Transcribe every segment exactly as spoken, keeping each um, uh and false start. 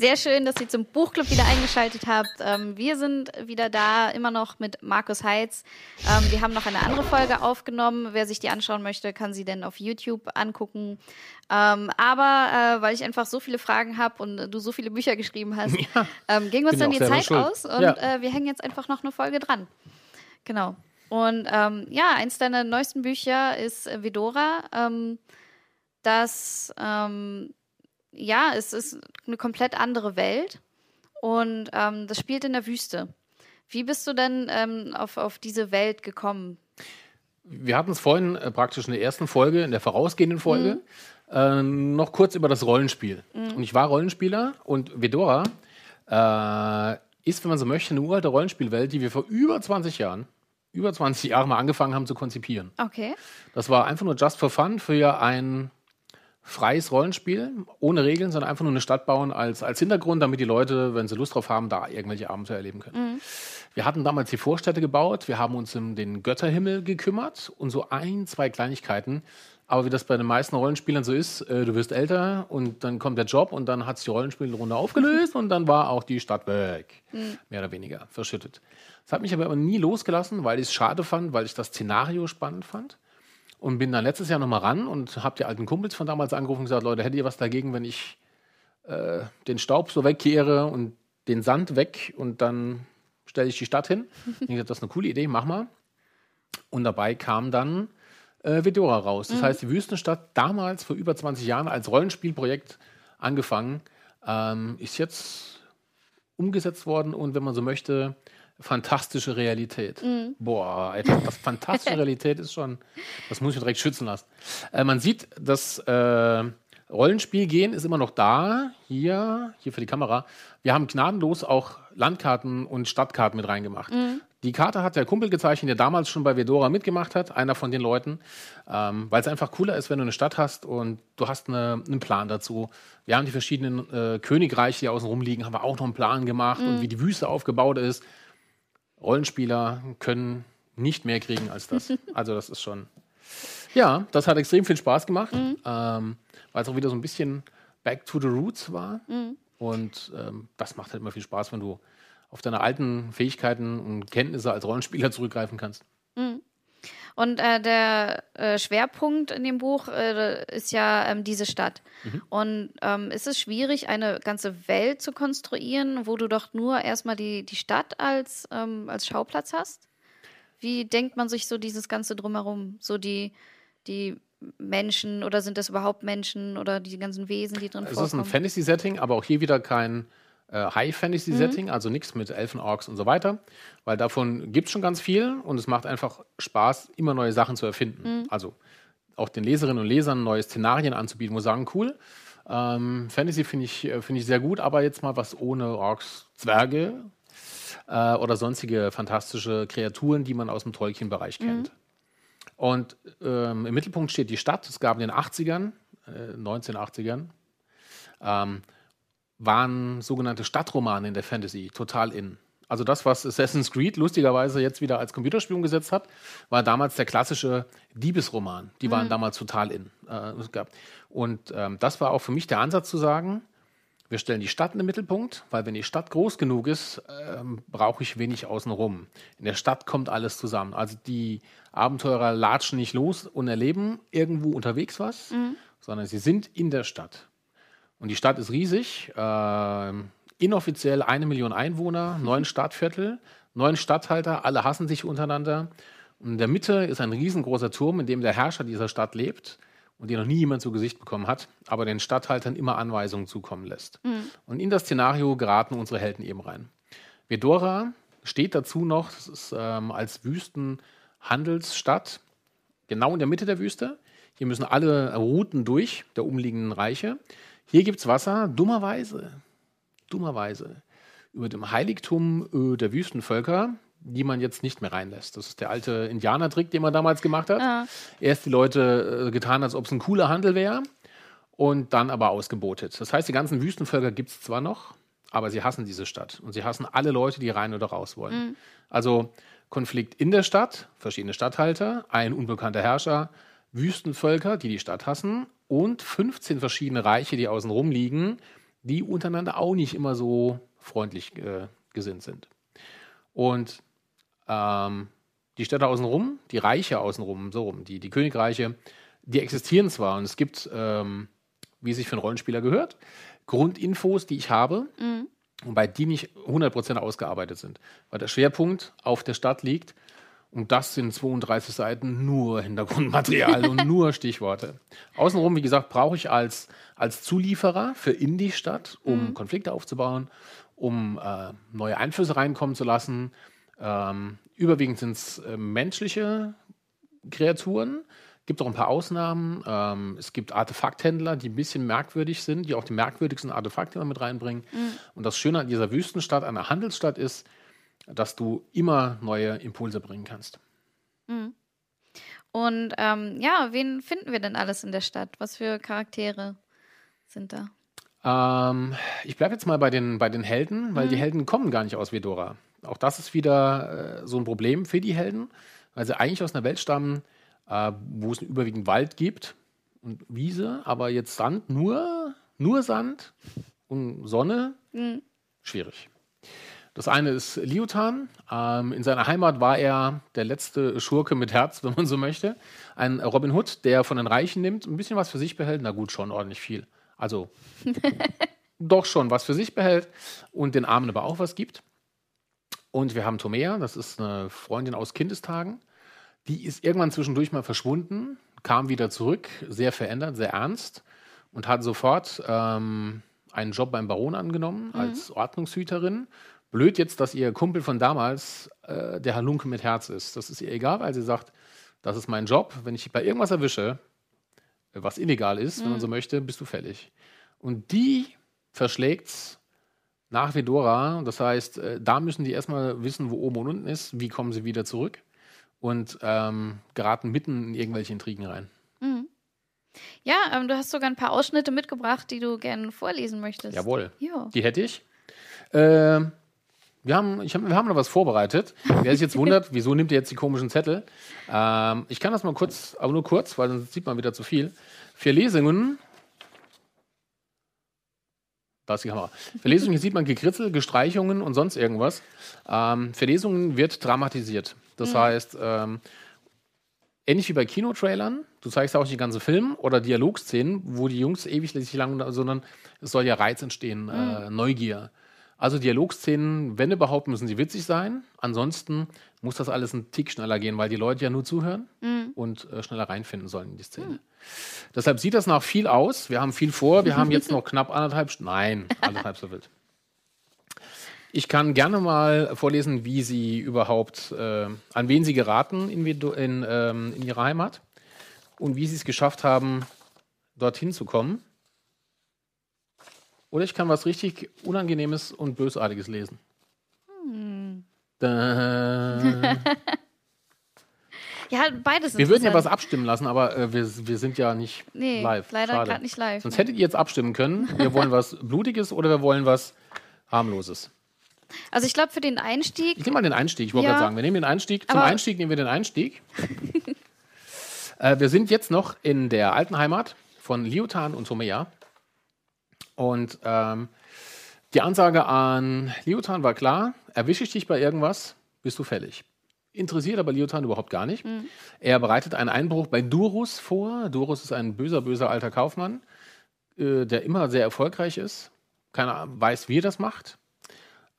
Sehr schön, dass ihr zum Buchclub wieder eingeschaltet habt. Ähm, wir sind wieder da, immer noch mit Markus Heitz. Ähm, wir haben noch eine andere Folge aufgenommen. Wer sich die anschauen möchte, kann sie dann auf YouTube angucken. Ähm, aber äh, weil ich einfach so viele Fragen habe und äh, du so viele Bücher geschrieben hast, ja. ähm, ging uns dann die Zeit schuld. aus und ja. äh, wir hängen jetzt einfach noch eine Folge dran. Genau. Und ähm, ja, eins deiner neuesten Bücher ist äh, Vedora. Ähm, das... Ähm, Ja, es ist eine komplett andere Welt und ähm, das spielt in der Wüste. Wie bist du denn ähm, auf, auf diese Welt gekommen? Wir hatten es vorhin äh, praktisch in der ersten Folge, in der vorausgehenden Folge, mhm. ähm, noch kurz über das Rollenspiel. Mhm. Und ich war Rollenspieler und Vedora äh, ist, wenn man so möchte, eine uralte Rollenspielwelt, die wir vor über zwanzig Jahren, über zwanzig Jahre mal angefangen haben zu konzipieren. Okay. Das war einfach nur just for fun für ein... freies Rollenspiel, ohne Regeln, sondern einfach nur eine Stadt bauen als, als Hintergrund, damit die Leute, wenn sie Lust drauf haben, da irgendwelche Abenteuer erleben können. Mhm. Wir hatten damals die Vorstädte gebaut, wir haben uns um den Götterhimmel gekümmert und so ein, zwei Kleinigkeiten. Aber wie das bei den meisten Rollenspielern so ist, äh, du wirst älter und dann kommt der Job und dann hat sich die Rollenspielrunde aufgelöst und dann war auch die Stadt weg. Mhm. Mehr oder weniger, verschüttet. Das hat mich aber nie losgelassen, weil ich es schade fand, weil ich das Szenario spannend fand. Und bin dann letztes Jahr nochmal ran und habe die alten Kumpels von damals angerufen und gesagt, Leute, hättet ihr was dagegen, wenn ich äh, den Staub so wegkehre und den Sand weg und dann stelle ich die Stadt hin? Ich habe gesagt, das ist eine coole Idee, mach mal. Und dabei kam dann äh, Vedora raus. Das mhm. heißt, die Wüstenstadt, damals vor über zwanzig Jahren als Rollenspielprojekt angefangen, ähm, ist jetzt umgesetzt worden und wenn man so möchte... Fantastische Realität. Mhm. Boah, Alter, das fantastische Realität ist schon, das muss ich direkt schützen lassen. Äh, man sieht, das äh, Rollenspiel gehen ist immer noch da. Hier, hier für die Kamera. Wir haben gnadenlos auch Landkarten und Stadtkarten mit reingemacht. Mhm. Die Karte hat der Kumpel gezeichnet, der damals schon bei Vedora mitgemacht hat, einer von den Leuten, ähm, weil es einfach cooler ist, wenn du eine Stadt hast und du hast eine, einen Plan dazu. Wir haben die verschiedenen äh, Königreiche, die außen rumliegen, haben wir auch noch einen Plan gemacht mhm. und wie die Wüste aufgebaut ist. Rollenspieler können nicht mehr kriegen als das. Also das ist schon... Ja, das hat extrem viel Spaß gemacht, mhm. ähm, weil es auch wieder so ein bisschen back to the roots war. Mhm. Und ähm, das macht halt immer viel Spaß, wenn du auf deine alten Fähigkeiten und Kenntnisse als Rollenspieler zurückgreifen kannst. Mhm. Und äh, der äh, Schwerpunkt in dem Buch äh, ist ja ähm, diese Stadt. Mhm. Und ähm, ist es schwierig, eine ganze Welt zu konstruieren, wo du doch nur erstmal die, die Stadt als, ähm, als Schauplatz hast? Wie denkt man sich so dieses Ganze drumherum? So die, die Menschen oder sind das überhaupt Menschen oder die ganzen Wesen, die drin vorkommen? Es ist ein Fantasy-Setting, aber auch hier wieder kein... High-Fantasy-Setting, mhm. also nichts mit Elfen, Orks und so weiter, weil davon gibt es schon ganz viel und es macht einfach Spaß, immer neue Sachen zu erfinden. Mhm. Also auch den Leserinnen und Lesern neue Szenarien anzubieten, muss sagen, cool. Ähm, Fantasy finde ich, find ich sehr gut, aber jetzt mal was ohne Orks, Zwerge äh, oder sonstige fantastische Kreaturen, die man aus dem Tolkien-Bereich kennt. Mhm. Und ähm, im Mittelpunkt steht die Stadt. Es gab in den achtzigern, äh, neunzehnhundertachtzigern, ähm, waren sogenannte Stadtromane in der Fantasy total in. Also das, was Assassin's Creed lustigerweise jetzt wieder als Computerspiel umgesetzt hat, war damals der klassische Diebesroman. Die waren mhm. damals total in. Und ähm, das war auch für mich der Ansatz zu sagen, wir stellen die Stadt in den Mittelpunkt, weil wenn die Stadt groß genug ist, ähm, brauche ich wenig außenrum. In der Stadt kommt alles zusammen. Also die Abenteurer latschen nicht los und erleben irgendwo unterwegs was, mhm. sondern sie sind in der Stadt. Und die Stadt ist riesig, äh, inoffiziell eine Million Einwohner, neun Stadtviertel, neun Statthalter, alle hassen sich untereinander. Und in der Mitte ist ein riesengroßer Turm, in dem der Herrscher dieser Stadt lebt und den noch nie jemand zu Gesicht bekommen hat, aber den Statthaltern immer Anweisungen zukommen lässt. Mhm. Und in das Szenario geraten unsere Helden eben rein. Vedora steht dazu noch, das ist ähm, als Wüstenhandelsstadt, genau in der Mitte der Wüste. Hier müssen alle Routen durch der umliegenden Reiche. Hier gibt es Wasser, dummerweise, dummerweise, über dem Heiligtum äh, der Wüstenvölker, die man jetzt nicht mehr reinlässt. Das ist der alte Indianertrick, den man damals gemacht hat. Ja. Erst die Leute äh, getan, als ob es ein cooler Handel wäre und dann aber ausgebotet. Das heißt, die ganzen Wüstenvölker gibt es zwar noch, aber sie hassen diese Stadt. Und sie hassen alle Leute, die rein oder raus wollen. Mhm. Also Konflikt in der Stadt, verschiedene Statthalter, ein unbekannter Herrscher, Wüstenvölker, die die Stadt hassen und fünfzehn verschiedene Reiche, die außen rum liegen, die untereinander auch nicht immer so freundlich äh, gesinnt sind. Und ähm, die Städte außenrum, die Reiche außenrum, so rum, die, die Königreiche, die existieren zwar und es gibt, ähm, wie es sich für einen Rollenspieler gehört, Grundinfos, die ich habe, mhm. wobei die nicht hundert Prozent ausgearbeitet sind, weil der Schwerpunkt auf der Stadt liegt und das sind zweiunddreißig Seiten nur Hintergrundmaterial und nur Stichworte. Außenrum, wie gesagt, brauche ich als, als Zulieferer für in die Stadt, um mhm. Konflikte aufzubauen, um äh, neue Einflüsse reinkommen zu lassen. Ähm, überwiegend sind es äh, menschliche Kreaturen. Gibt auch ein paar Ausnahmen. Ähm, es gibt Artefakthändler, die ein bisschen merkwürdig sind, die auch die merkwürdigsten Artefakte immer mit reinbringen. Mhm. Und das Schöne an dieser Wüstenstadt, an der Handelsstadt ist, dass du immer neue Impulse bringen kannst. Mhm. Und ähm, ja, wen finden wir denn alles in der Stadt? Was für Charaktere sind da? Ähm, ich bleibe jetzt mal bei den, bei den Helden, weil mhm. die Helden kommen gar nicht aus Vedora. Auch das ist wieder äh, so ein Problem für die Helden, weil sie eigentlich aus einer Welt stammen, äh, wo es überwiegend Wald gibt und Wiese, aber jetzt Sand, nur, nur Sand und Sonne, mhm. schwierig. Das eine ist Liotan. Ähm, in seiner Heimat war er der letzte Schurke mit Herz, wenn man so möchte. Ein Robin Hood, der von den Reichen nimmt, ein bisschen was für sich behält, na gut, schon ordentlich viel. Also doch schon was für sich behält und den Armen aber auch was gibt. Und wir haben Tomea, das ist eine Freundin aus Kindestagen. Die ist irgendwann zwischendurch mal verschwunden, kam wieder zurück, sehr verändert, sehr ernst und hat sofort ähm, einen Job beim Baron angenommen mhm. als Ordnungshüterin. Blöd jetzt, dass ihr Kumpel von damals äh, der Halunke mit Herz ist. Das ist ihr egal, weil sie sagt, das ist mein Job, wenn ich bei irgendwas erwische, was illegal ist, mhm. wenn man so möchte, bist du fällig. Und die verschlägt's nach Vedora. Das heißt, da müssen die erstmal wissen, wo oben und unten ist, wie kommen sie wieder zurück und ähm, geraten mitten in irgendwelche Intrigen rein. Mhm. Ja, ähm, du hast sogar ein paar Ausschnitte mitgebracht, die du gerne vorlesen möchtest. Jawohl, jo. Die hätte ich. Äh, wir, haben, ich hab, wir haben noch was vorbereitet. Wer sich jetzt wundert, wieso nimmt ihr jetzt die komischen Zettel? Ähm, ich kann das mal kurz, aber nur kurz, weil sonst sieht man wieder zu viel. Vier Lesungen. Da ist die Kamera. Verlesungen, hier sieht man Gekritzel, Gestreichungen und sonst irgendwas. Ähm, Verlesungen wird dramatisiert. Das mhm. heißt, ähm, ähnlich wie bei Kinotrailern, du zeigst auch nicht den ganzen Film oder Dialogszenen, wo die Jungs ewig sich lang, sondern es soll ja Reiz entstehen, mhm. äh, Neugier. Also Dialogszenen, wenn überhaupt, müssen sie witzig sein. Ansonsten muss das alles einen Tick schneller gehen, weil die Leute ja nur zuhören mhm. und äh, schneller reinfinden sollen in die Szene. Mhm. Deshalb sieht das nach viel aus. Wir haben viel vor. Wir haben jetzt noch knapp anderthalb Stunden. Nein, anderthalb so wild. Ich kann gerne mal vorlesen, wie sie überhaupt, äh, an wen sie geraten in, in, ähm, in ihrer Heimat und wie sie es geschafft haben, dorthin zu kommen. Oder ich kann was richtig Unangenehmes und Bösartiges lesen. Hm. Da. Ja, beides. Wir würden ja was abstimmen lassen, aber äh, wir, wir sind ja nicht nee, live. Nee, leider gerade nicht live. Sonst hättet ihr jetzt abstimmen können. Wir wollen was Blutiges oder wir wollen was Harmloses. Also ich glaube für den Einstieg... Ich nehme mal den Einstieg, ich wollte ja. gerade sagen. Wir nehmen den Einstieg. Zum aber Einstieg nehmen wir den Einstieg. äh, wir sind jetzt noch in der alten Heimat von Liotan und Tomea. Und ähm, die Ansage an Liotan war klar, erwische ich dich bei irgendwas, bist du fällig. Interessiert aber Liotan überhaupt gar nicht. Mhm. Er bereitet einen Einbruch bei Dorus vor. Dorus ist ein böser, böser alter Kaufmann, äh, der immer sehr erfolgreich ist. Keiner weiß, wie er das macht.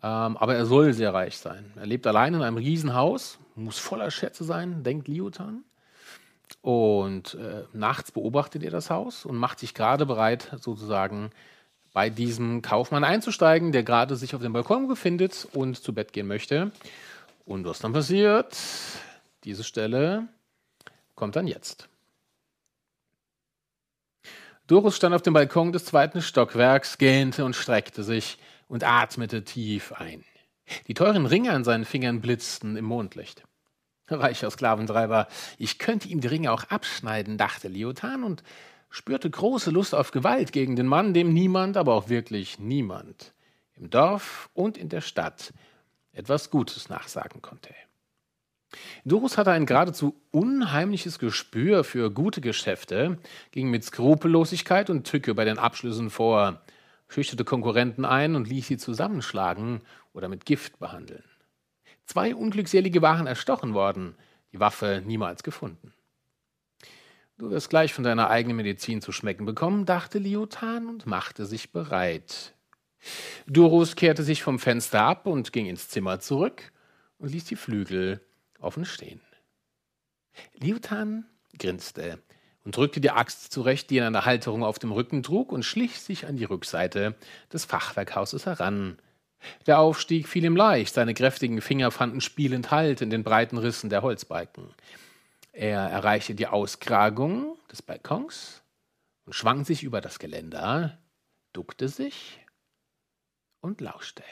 Ähm, aber er soll sehr reich sein. Er lebt allein in einem Riesenhaus, muss voller Schätze sein, denkt Liotan. Und äh, nachts beobachtet er das Haus und macht sich gerade bereit, sozusagen bei diesem Kaufmann einzusteigen, der gerade sich auf dem Balkon befindet und zu Bett gehen möchte. Und was dann passiert, diese Stelle kommt dann jetzt. Dorus stand auf dem Balkon des zweiten Stockwerks, gähnte und streckte sich und atmete tief ein. Die teuren Ringe an seinen Fingern blitzten im Mondlicht. Reicher Sklaventreiber, ich könnte ihm die Ringe auch abschneiden, dachte Liotan und spürte große Lust auf Gewalt gegen den Mann, dem niemand, aber auch wirklich niemand, im Dorf und in der Stadt etwas Gutes nachsagen konnte. Dorus hatte ein geradezu unheimliches Gespür für gute Geschäfte, ging mit Skrupellosigkeit und Tücke bei den Abschlüssen vor, schüchterte Konkurrenten ein und ließ sie zusammenschlagen oder mit Gift behandeln. Zwei Unglückselige waren erstochen worden, die Waffe niemals gefunden. Du wirst gleich von deiner eigenen Medizin zu schmecken bekommen, dachte Liotan und machte sich bereit. Dorus kehrte sich vom Fenster ab und ging ins Zimmer zurück und ließ die Flügel offen stehen. Liotan grinste und drückte die Axt zurecht, die er in einer Halterung auf dem Rücken trug, und schlich sich an die Rückseite des Fachwerkhauses heran. Der Aufstieg fiel ihm leicht, seine kräftigen Finger fanden spielend Halt in den breiten Rissen der Holzbalken. Er erreichte die Auskragung des Balkons und schwang sich über das Geländer, duckte sich und lauschte.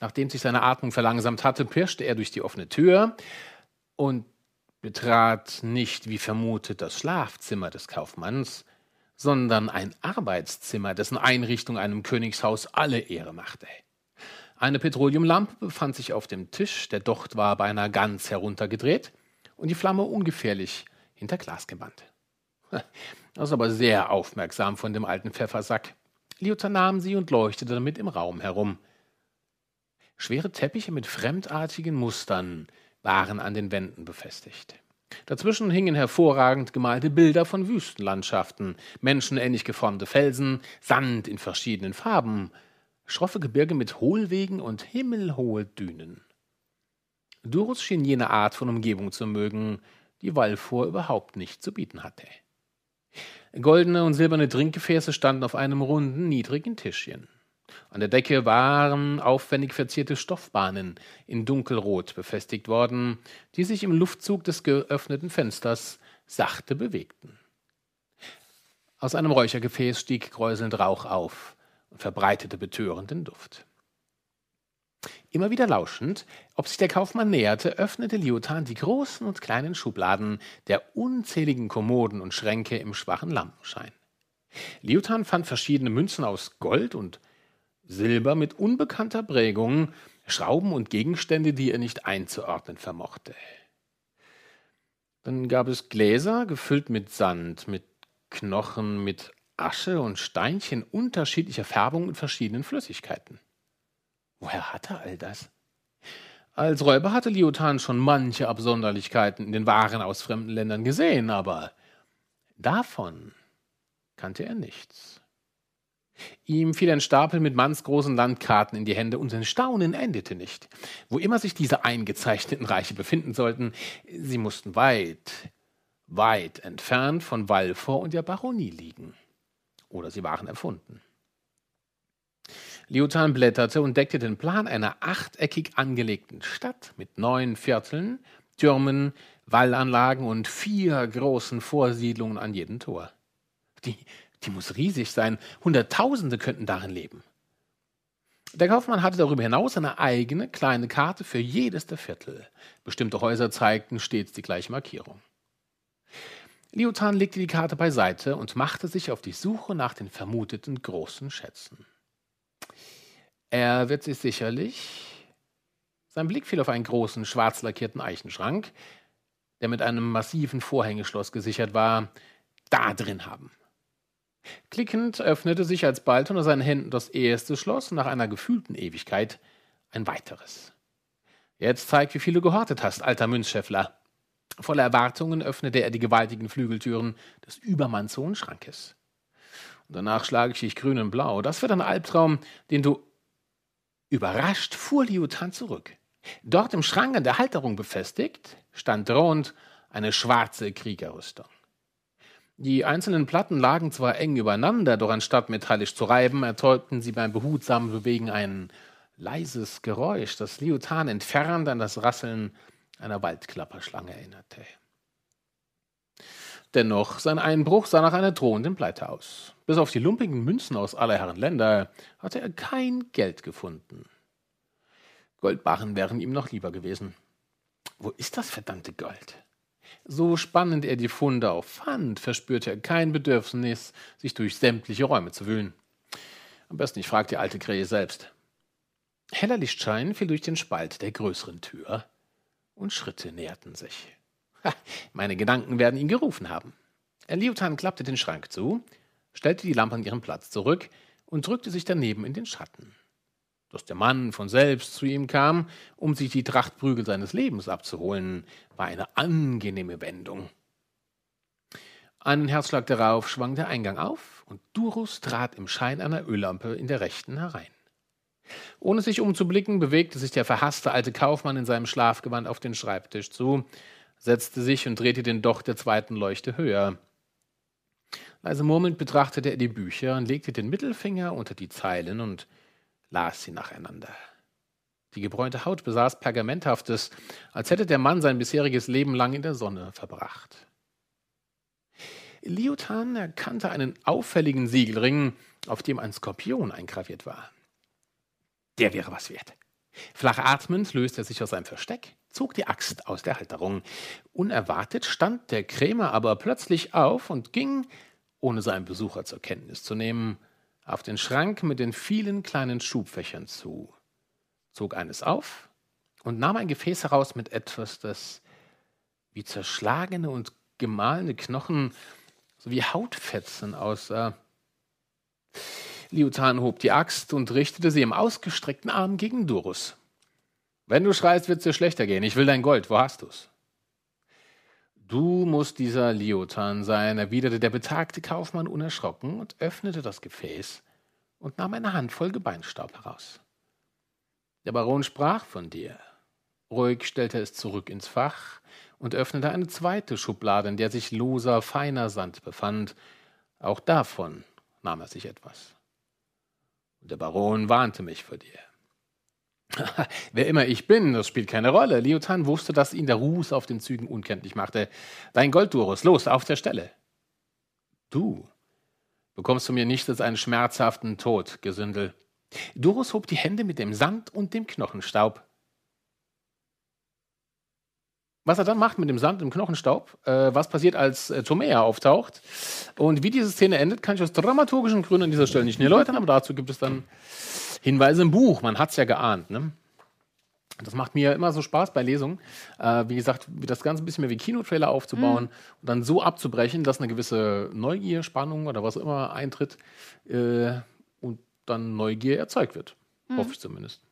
Nachdem sich seine Atmung verlangsamt hatte, pirschte er durch die offene Tür und betrat nicht, wie vermutet, das Schlafzimmer des Kaufmanns, sondern ein Arbeitszimmer, dessen Einrichtung einem Königshaus alle Ehre machte. Eine Petroleumlampe befand sich auf dem Tisch, der Docht war beinahe ganz heruntergedreht und die Flamme ungefährlich hinter Glas gebannt. Das ist aber sehr aufmerksam von dem alten Pfeffersack. Liotta nahm sie und leuchtete damit im Raum herum. Schwere Teppiche mit fremdartigen Mustern waren an den Wänden befestigt. Dazwischen hingen hervorragend gemalte Bilder von Wüstenlandschaften, menschenähnlich geformte Felsen, Sand in verschiedenen Farben, schroffe Gebirge mit Hohlwegen und himmelhohe Dünen. Dorus schien jene Art von Umgebung zu mögen, die Wallfahr überhaupt nicht zu bieten hatte. Goldene und silberne Trinkgefäße standen auf einem runden, niedrigen Tischchen. An der Decke waren aufwendig verzierte Stoffbahnen in dunkelrot befestigt worden, die sich im Luftzug des geöffneten Fensters sachte bewegten. Aus einem Räuchergefäß stieg kräuselnd Rauch auf und verbreitete betörenden Duft. Immer wieder lauschend, ob sich der Kaufmann näherte, öffnete Liotan die großen und kleinen Schubladen der unzähligen Kommoden und Schränke im schwachen Lampenschein. Liotan fand verschiedene Münzen aus Gold und Silber mit unbekannter Prägung, Schrauben und Gegenstände, die er nicht einzuordnen vermochte. Dann gab es Gläser, gefüllt mit Sand, mit Knochen, mit Asche und Steinchen unterschiedlicher Färbung und verschiedenen Flüssigkeiten. Woher hatte er all das? Als Räuber hatte Liotan schon manche Absonderlichkeiten in den Waren aus fremden Ländern gesehen, aber davon kannte er nichts. Ihm fiel ein Stapel mit mannsgroßen Landkarten in die Hände und sein Staunen endete nicht. Wo immer sich diese eingezeichneten Reiche befinden sollten, sie mussten weit, weit entfernt von Wallfahr und der Baronie liegen. Oder sie waren erfunden. Liotan blätterte und deckte den Plan einer achteckig angelegten Stadt mit neun Vierteln, Türmen, Wallanlagen und vier großen Vorsiedlungen an jedem Tor. Die Die muss riesig sein. Hunderttausende könnten darin leben. Der Kaufmann hatte darüber hinaus eine eigene kleine Karte für jedes der Viertel. Bestimmte Häuser zeigten stets die gleiche Markierung. Liotan legte die Karte beiseite und machte sich auf die Suche nach den vermuteten großen Schätzen. Er wird sich sicherlich... Sein Blick fiel auf einen großen, schwarz lackierten Eichenschrank, der mit einem massiven Vorhängeschloss gesichert war, da drin haben. Klickend öffnete sich alsbald unter seinen Händen das erste Schloss und nach einer gefühlten Ewigkeit ein weiteres. Jetzt zeig, wie viel du gehortet hast, alter Münzschäffler. Voller Erwartungen öffnete er die gewaltigen Flügeltüren des übermannshohen Schrankes. Und danach schlage ich dich grün und blau. Das wird ein Albtraum, den du... Überrascht fuhr Liotan zurück. Dort im Schrank an der Halterung befestigt, stand drohend eine schwarze Kriegerrüstung. Die einzelnen Platten lagen zwar eng übereinander, doch anstatt metallisch zu reiben, erzeugten sie beim behutsamen Bewegen ein leises Geräusch, das Liotan entfernt an das Rasseln einer Waldklapperschlange erinnerte. Dennoch, sein Einbruch sah nach einer drohenden Pleite aus. Bis auf die lumpigen Münzen aus aller Herren Länder hatte er kein Geld gefunden. Goldbarren wären ihm noch lieber gewesen. Wo ist das verdammte Gold? So spannend er die Funde auch fand, verspürte er kein Bedürfnis, sich durch sämtliche Räume zu wühlen. Am besten ich frag die alte Krähe selbst. Heller Lichtschein fiel durch den Spalt der größeren Tür und Schritte näherten sich. Ha, meine Gedanken werden ihn gerufen haben. Liotan klappte den Schrank zu, stellte die Lampe an ihren Platz zurück und drückte sich daneben in den Schatten. Dass der Mann von selbst zu ihm kam, um sich die Trachtprügel seines Lebens abzuholen, war eine angenehme Wendung. Einen Herzschlag darauf schwang der Eingang auf und Dorus trat im Schein einer Öllampe in der rechten herein. Ohne sich umzublicken, bewegte sich der verhasste alte Kaufmann in seinem Schlafgewand auf den Schreibtisch zu, setzte sich und drehte den Docht der zweiten Leuchte höher. Leise murmelnd betrachtete er die Bücher und legte den Mittelfinger unter die Zeilen und las sie nacheinander. Die gebräunte Haut besaß Pergamenthaftes, als hätte der Mann sein bisheriges Leben lang in der Sonne verbracht. Liotan erkannte einen auffälligen Siegelring, auf dem ein Skorpion eingraviert war. Der wäre was wert. Flach atmend löste er sich aus seinem Versteck, zog die Axt aus der Halterung. Unerwartet stand der Krämer aber plötzlich auf und ging, ohne seinen Besucher zur Kenntnis zu nehmen, auf den Schrank mit den vielen kleinen Schubfächern zu, zog eines auf und nahm ein Gefäß heraus mit etwas, das wie zerschlagene und gemahlene Knochen sowie Hautfetzen aussah. Liotan hob die Axt und richtete sie im ausgestreckten Arm gegen Dorus. »Wenn du schreist, wird's dir schlechter gehen. Ich will dein Gold. Wo hast du's?« »Du musst dieser Liotan sein«, erwiderte der betagte Kaufmann unerschrocken und öffnete das Gefäß und nahm eine Handvoll Gebeinstaub heraus. Der Baron sprach von dir. Ruhig stellte er es zurück ins Fach und öffnete eine zweite Schublade, in der sich loser, feiner Sand befand. Auch davon nahm er sich etwas. Der Baron warnte mich vor dir. Wer immer ich bin, das spielt keine Rolle. Liotan wusste, dass ihn der Ruß auf den Zügen unkenntlich machte. Dein Gold, Dorus, los, auf der Stelle. Du bekommst von mir nichts als einen schmerzhaften Tod, Gesündel. Dorus hob die Hände mit dem Sand und dem Knochenstaub. Was er dann macht mit dem Sand und dem Knochenstaub, äh, was passiert, als äh, Tomea auftaucht und wie diese Szene endet, kann ich aus dramaturgischen Gründen an dieser Stelle nicht erläutern, aber dazu gibt es dann Hinweise im Buch. Man hat es ja geahnt, ne? Das macht mir immer so Spaß bei Lesungen, äh, wie gesagt, das Ganze ein bisschen mehr wie Kinotrailer aufzubauen mhm. und dann so abzubrechen, dass eine gewisse Neugier, Spannung oder was auch immer eintritt äh, und dann Neugier erzeugt wird, mhm. hoffe ich zumindest.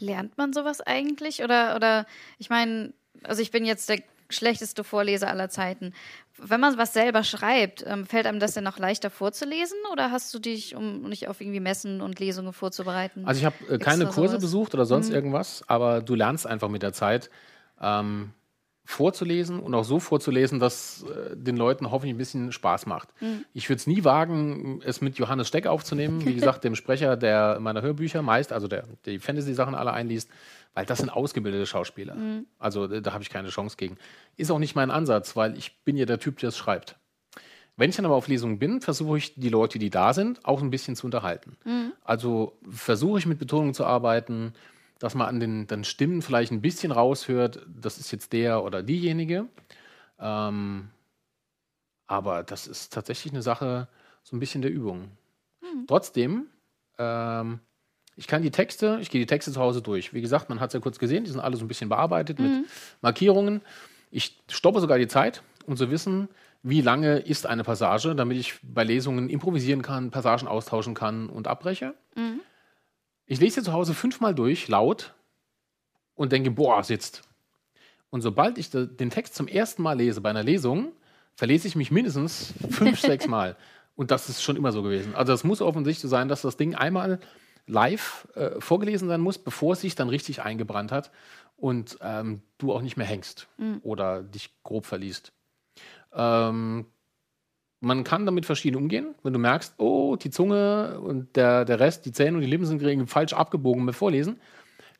Lernt man sowas eigentlich oder, oder ich meine... Also ich bin jetzt der schlechteste Vorleser aller Zeiten. Wenn man was selber schreibt, fällt einem das denn noch leichter vorzulesen? Oder hast du dich, um nicht auf irgendwie Messen und Lesungen vorzubereiten? Also ich habe äh, keine Kurse sowas? besucht oder sonst mhm. irgendwas, aber du lernst einfach mit der Zeit ähm, vorzulesen und auch so vorzulesen, dass äh, den Leuten hoffentlich ein bisschen Spaß macht. Mhm. Ich würde es nie wagen, es mit Johannes Steck aufzunehmen, wie gesagt, dem Sprecher, der meiner Hörbücher meist, also der die Fantasy-Sachen alle einliest, weil das sind ausgebildete Schauspieler. Mhm. Also da habe ich keine Chance gegen. Ist auch nicht mein Ansatz, weil ich bin ja der Typ, der es schreibt. Wenn ich dann aber auf Lesungen bin, versuche ich, die Leute, die da sind, auch ein bisschen zu unterhalten. Mhm. Also versuche ich, mit Betonung zu arbeiten, dass man an den dann Stimmen vielleicht ein bisschen raushört, das ist jetzt der oder diejenige. Ähm, aber das ist tatsächlich eine Sache, so ein bisschen der Übung. Mhm. Trotzdem, ähm, Ich kann die Texte, ich gehe die Texte zu Hause durch. Wie gesagt, man hat es ja kurz gesehen, die sind alle so ein bisschen bearbeitet mhm. mit Markierungen. Ich stoppe sogar die Zeit, um zu wissen, wie lange ist eine Passage, damit ich bei Lesungen improvisieren kann, Passagen austauschen kann und abbreche. Mhm. Ich lese zu Hause fünfmal durch, laut, und denke, boah, sitzt. Und sobald ich den Text zum ersten Mal lese bei einer Lesung, verlese ich mich mindestens fünf, sechs Mal. Und das ist schon immer so gewesen. Also das muss offensichtlich so sein, dass das Ding einmal... live äh, vorgelesen sein muss, bevor es sich dann richtig eingebrannt hat und ähm, du auch nicht mehr hängst mhm. oder dich grob verliest. Ähm, man kann damit verschieden umgehen, wenn du merkst, oh, die Zunge und der, der Rest, die Zähne und die Lippen sind falsch abgebogen beim Vorlesen,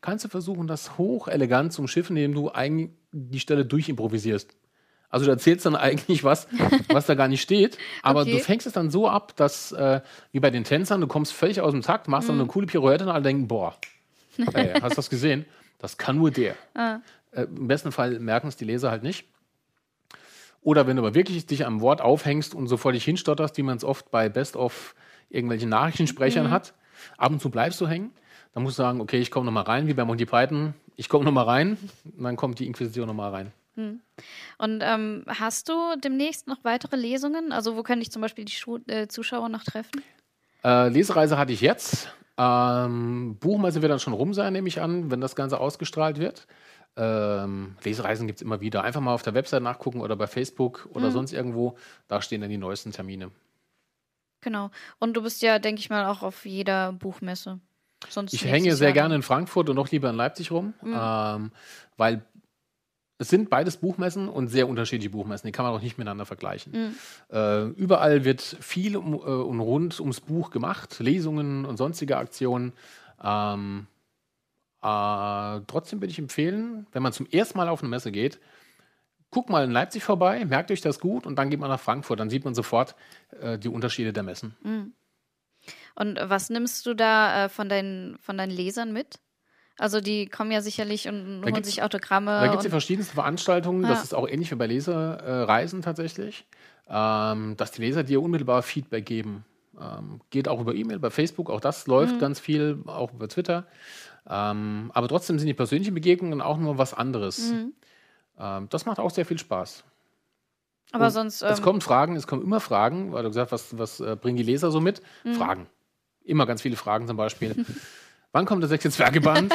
kannst du versuchen, das hochelegant zu umschiffen, indem du eigentlich die Stelle durchimprovisierst. Also du erzählst dann eigentlich was, was da gar nicht steht, aber okay. du fängst es dann so ab, dass, äh, wie bei den Tänzern, du kommst völlig aus dem Takt, machst mm. dann eine coole Pirouette und alle denken, boah, ey, hast du das gesehen? Das kann nur der. Ah. Äh, im besten Fall merken es die Leser halt nicht. Oder wenn du aber wirklich dich am Wort aufhängst und so vor dich hinstotterst, wie man es oft bei Best-of irgendwelchen Nachrichtensprechern mm. hat, ab und zu bleibst du hängen, dann musst du sagen, okay, ich komme nochmal rein, wie bei Monty Python, ich komme nochmal rein, und dann kommt die Inquisition nochmal rein. Hm. Und ähm, hast du demnächst noch weitere Lesungen? Also wo können dich zum Beispiel die Schu- äh, Zuschauer noch treffen? Äh, Lesereise hatte ich jetzt. Ähm, Buchmesse wird dann schon rum sein, nehme ich an, wenn das Ganze ausgestrahlt wird. Ähm, Lesereisen gibt es immer wieder. Einfach mal auf der Website nachgucken oder bei Facebook oder mhm. sonst irgendwo. Da stehen dann die neuesten Termine. Genau. Und du bist ja, denke ich mal, auch auf jeder Buchmesse. Sonst ich hänge sehr gerne in Frankfurt und noch lieber in Leipzig rum, mhm. ähm, weil es sind beides Buchmessen und sehr unterschiedliche Buchmessen. Die kann man auch nicht miteinander vergleichen. Mhm. Äh, überall wird viel um, äh, und rund ums Buch gemacht. Lesungen und sonstige Aktionen. Ähm, äh, trotzdem würde ich empfehlen, wenn man zum ersten Mal auf eine Messe geht, guckt mal in Leipzig vorbei, merkt euch das gut und dann geht man nach Frankfurt. Dann sieht man sofort äh, die Unterschiede der Messen. Mhm. Und was nimmst du da äh, von deinen, von deinen Lesern mit? Also die kommen ja sicherlich und holen sich Autogramme. Da gibt es ja verschiedenste Veranstaltungen. Ja. Das ist auch ähnlich wie bei Leserreisen äh, tatsächlich. Ähm, dass die Leser dir unmittelbar Feedback geben. Ähm, geht auch über E-Mail, bei Facebook. Auch das läuft mhm. ganz viel, auch über Twitter. Ähm, aber trotzdem sind die persönlichen Begegnungen auch nur was anderes. Mhm. Ähm, das macht auch sehr viel Spaß. Aber und sonst, ähm, es kommen Fragen, es kommen immer Fragen. Weil du gesagt hast, was, was äh, bringen die Leser so mit? Mhm. Fragen. Immer ganz viele Fragen zum Beispiel. Wann kommt der sechste Zwergeband?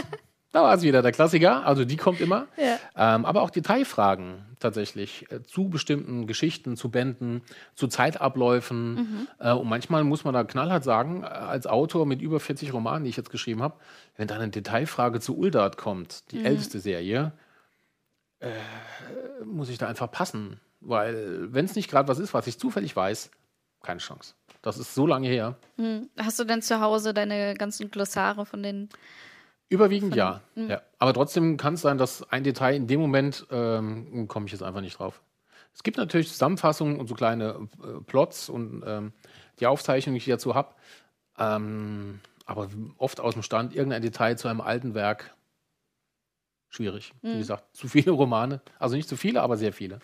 Da war es wieder, der Klassiker. Also die kommt immer. Ja. Ähm, aber auch Detailfragen tatsächlich äh, zu bestimmten Geschichten, zu Bänden, zu Zeitabläufen. Mhm. Äh, und manchmal muss man da knallhart sagen, als Autor mit über vierzig Romanen, die ich jetzt geschrieben habe, wenn da eine Detailfrage zu Uldart kommt, die mhm. älteste Serie, äh, muss ich da einfach passen. Weil wenn es nicht gerade was ist, was ich zufällig weiß, keine Chance. Das ist so lange her. Hm. Hast du denn zu Hause deine ganzen Glossare von den... Überwiegend von, ja. Hm. ja. Aber trotzdem kann es sein, dass ein Detail in dem Moment, ähm, komme ich jetzt einfach nicht drauf. Es gibt natürlich Zusammenfassungen und so kleine äh, Plots und ähm, die Aufzeichnungen, die ich dazu habe. Ähm, aber oft aus dem Stand irgendein Detail zu einem alten Werk. Schwierig. Hm. Wie gesagt, zu viele Romane. Also nicht zu viele, aber sehr viele.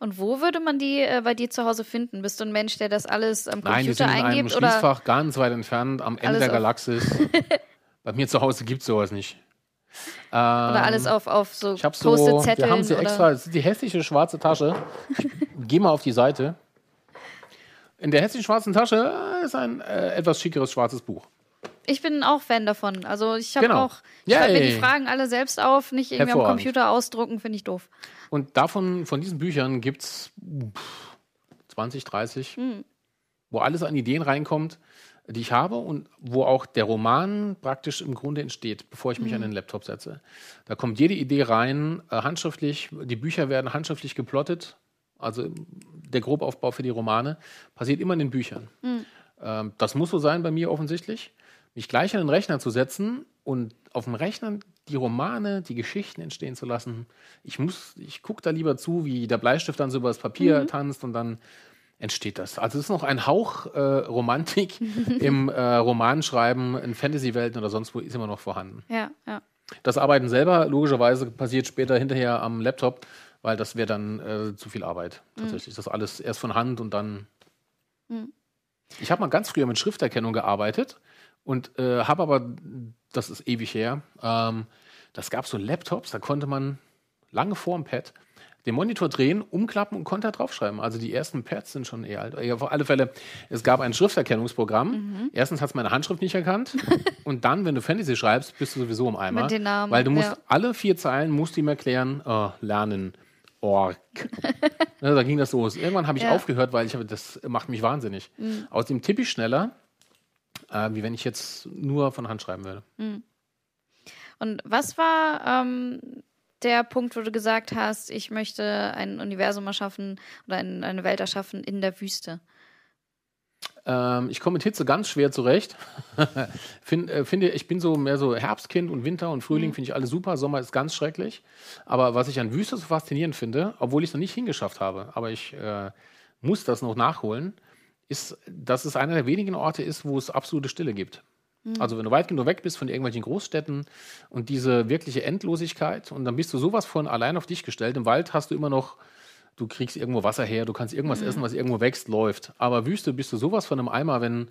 Und wo würde man die äh, bei dir zu Hause finden? Bist du ein Mensch, der das alles am Computer eingibt? Nein, die sind eingibt, in einem Schließfach, ganz weit entfernt, am Ende der Galaxis. Bei mir zu Hause gibt es sowas nicht. Ähm, oder alles auf, auf so Post-it-Zetteln? Wir haben sie extra, das ist die hässliche schwarze Tasche. Ich geh mal auf die Seite. In der hässlichen schwarzen Tasche ist ein äh, etwas schickeres schwarzes Buch. Ich bin auch Fan davon. Also ich habe genau. auch, ich schreibe mir die Fragen alle selbst auf, nicht irgendwie am Computer ausdrucken, finde ich doof. Und davon, von diesen Büchern gibt es zwanzig, dreißig, hm. wo alles an Ideen reinkommt, die ich habe und wo auch der Roman praktisch im Grunde entsteht, bevor ich mich hm. an den Laptop setze. Da kommt jede Idee rein, handschriftlich, die Bücher werden handschriftlich geplottet, also der Grobaufbau für die Romane passiert immer in den Büchern. Hm. Das muss so sein bei mir offensichtlich. Mich gleich an den Rechner zu setzen und auf dem Rechner die Romane, die Geschichten entstehen zu lassen. Ich muss, ich gucke da lieber zu, wie der Bleistift dann so über das Papier mhm. tanzt und dann entsteht das. Also es ist noch ein Hauch äh, Romantik im äh, Romanschreiben, in Fantasy-Welten oder sonst wo ist immer noch vorhanden. Ja, ja. Das Arbeiten selber logischerweise passiert später hinterher am Laptop, weil das wäre dann äh, zu viel Arbeit. Tatsächlich, mhm. das alles erst von Hand und dann... Mhm. Ich habe mal ganz früher mit Schrifterkennung gearbeitet. Und äh, habe aber, das ist ewig her, ähm, das gab so Laptops, da konnte man lange vor dem Pad den Monitor drehen, umklappen und konnte da draufschreiben. Also die ersten Pads sind schon eher alt. Auf alle Fälle, es gab ein Schrifterkennungsprogramm. Mhm. Erstens hat es meine Handschrift nicht erkannt. Und dann, wenn du Fantasy schreibst, bist du sowieso im Eimer. Mit den Namen, weil du musst ja. alle vier Zeilen, musst du ihm erklären, oh, lernen, org. Ne, da ging das los. Irgendwann habe ich ja. aufgehört, weil ich hab, das macht mich wahnsinnig. Mhm. Außerdem tippe ich schneller. Äh, wie wenn ich jetzt nur von Hand schreiben würde. Und was war ähm, der Punkt, wo du gesagt hast, ich möchte ein Universum erschaffen oder ein, eine Welt erschaffen in der Wüste? Ähm, ich komme mit Hitze ganz schwer zurecht. Find, äh, finde, ich bin so mehr so Herbstkind und Winter und Frühling mhm. finde ich alle super. Sommer ist ganz schrecklich. Aber was ich an Wüste so faszinierend finde, obwohl ich es noch nicht hingeschafft habe, aber ich äh, muss das noch nachholen, ist, dass es einer der wenigen Orte ist, wo es absolute Stille gibt. Mhm. Also wenn du weit genug weg bist von irgendwelchen Großstädten und diese wirkliche Endlosigkeit und dann bist du sowas von allein auf dich gestellt. Im Wald hast du immer noch, du kriegst irgendwo Wasser her, du kannst irgendwas mhm. essen, was irgendwo wächst, läuft. Aber Wüste bist du sowas von einem Eimer, wenn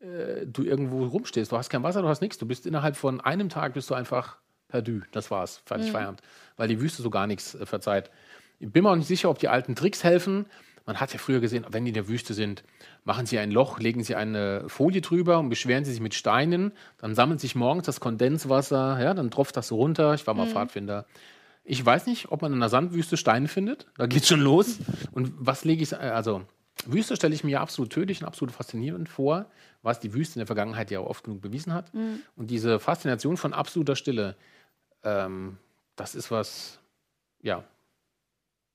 äh, du irgendwo rumstehst. Du hast kein Wasser, du hast nichts. Du bist innerhalb von einem Tag bist du einfach perdu. Das war's, fertig, mhm. Feierabend. Weil die Wüste so gar nichts äh, verzeiht. Ich bin mir auch nicht sicher, ob die alten Tricks helfen. Man hat ja früher gesehen, wenn die in der Wüste sind, machen sie ein Loch, legen sie eine Folie drüber und beschweren sie sich mit Steinen. Dann sammelt sich morgens das Kondenswasser, ja, dann tropft das so runter. Ich war mal mhm. Pfadfinder. Ich weiß nicht, ob man in einer Sandwüste Steine findet. Da geht's schon los. Und was lege ich, also Wüste stelle ich mir ja absolut tödlich und absolut faszinierend vor, was die Wüste in der Vergangenheit ja oft genug bewiesen hat. Mhm. Und diese Faszination von absoluter Stille, ähm, das ist was, ja,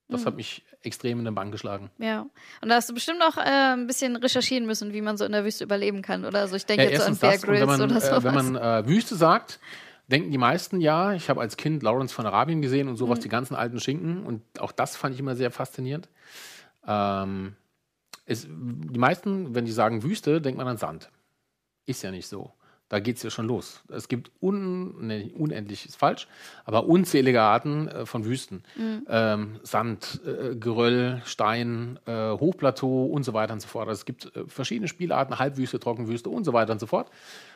das mhm. hat mich extrem in den Bann geschlagen. Ja, und da hast du bestimmt auch äh, ein bisschen recherchieren müssen, wie man so in der Wüste überleben kann, oder? Also ich denke ja, jetzt so an Bear Grylls oder sowas. Äh, wenn man äh, Wüste sagt, denken die meisten ja, ich habe als Kind Lawrence von Arabien gesehen und sowas, mhm. die ganzen alten Schinken. Und auch das fand ich immer sehr faszinierend. Ähm, es, die meisten, wenn die sagen Wüste, denkt man an Sand. Ist ja nicht so. Da geht es ja schon los. Es gibt un, ne, unendlich, ist falsch, aber unzählige Arten äh, von Wüsten. Mhm. Ähm, Sand, äh, Geröll, Stein, äh, Hochplateau und so weiter und so fort. Also es gibt äh, verschiedene Spielarten, Halbwüste, Trockenwüste und so weiter und so fort.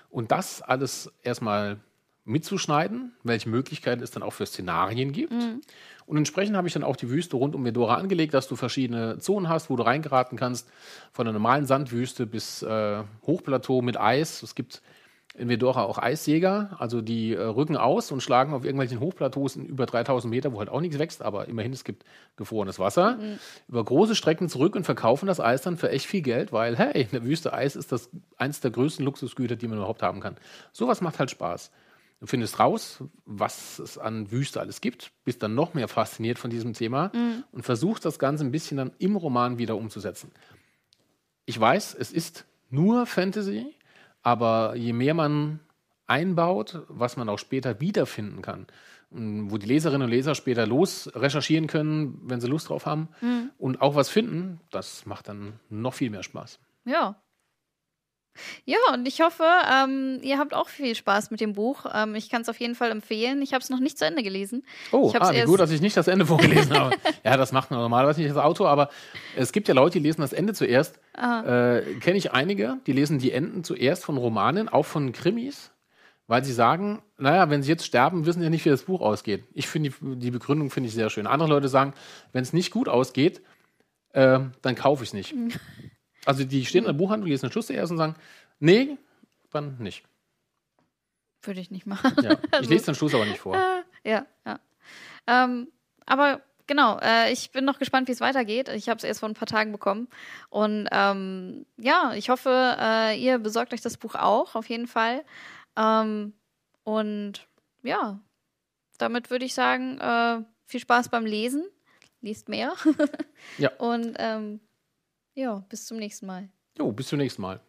Und das alles erstmal mitzuschneiden, welche Möglichkeiten es dann auch für Szenarien gibt. Mhm. Und entsprechend habe ich dann auch die Wüste rund um Vedora angelegt, dass du verschiedene Zonen hast, wo du reingeraten kannst, von einer normalen Sandwüste bis äh, Hochplateau mit Eis. Es gibt in Vedora auch Eisjäger, also die äh, rücken aus und schlagen auf irgendwelchen Hochplateaus in über dreitausend Meter, wo halt auch nichts wächst, aber immerhin es gibt gefrorenes Wasser, mhm. über große Strecken zurück und verkaufen das Eis dann für echt viel Geld, weil hey, in der Wüste Eis ist das eins der größten Luxusgüter, die man überhaupt haben kann. Sowas macht halt Spaß. Du findest raus, was es an Wüste alles gibt, bist dann noch mehr fasziniert von diesem Thema mhm. und versuchst das Ganze ein bisschen dann im Roman wieder umzusetzen. Ich weiß, es ist nur Fantasy, aber je mehr man einbaut, was man auch später wiederfinden kann, wo die Leserinnen und Leser später los recherchieren können, wenn sie Lust drauf haben mhm. und auch was finden, das macht dann noch viel mehr Spaß. Ja. Ja, und ich hoffe, ähm, ihr habt auch viel Spaß mit dem Buch. Ähm, ich kann es auf jeden Fall empfehlen. Ich habe es noch nicht zu Ende gelesen. Oh, ah, wie gut, dass ich nicht das Ende vorgelesen habe. Ja, das macht man normalerweise nicht als Autor, aber es gibt ja Leute, die lesen das Ende zuerst. Äh, Kenne ich einige, die lesen die Enden zuerst von Romanen, auch von Krimis, weil sie sagen, naja, wenn sie jetzt sterben, wissen sie ja nicht, wie das Buch ausgeht. Ich finde, die, die Begründung finde ich sehr schön. Andere Leute sagen, wenn es nicht gut ausgeht, äh, dann kaufe ich es nicht. Also die stehen in der Buchhandlung, lesen den Schluss zuerst und sagen, nee, dann nicht. Würde ich nicht machen. Ja, ich lese den Schluss aber nicht vor. Äh, ja, ja. Ähm, aber genau, äh, ich bin noch gespannt, wie es weitergeht. Ich habe es erst vor ein paar Tagen bekommen. Und ähm, ja, ich hoffe, äh, ihr besorgt euch das Buch auch, auf jeden Fall. Ähm, und ja, damit würde ich sagen, äh, viel Spaß beim Lesen. Liest mehr. Ja. Und ähm, ja, bis zum nächsten Mal. Jo, bis zum nächsten Mal.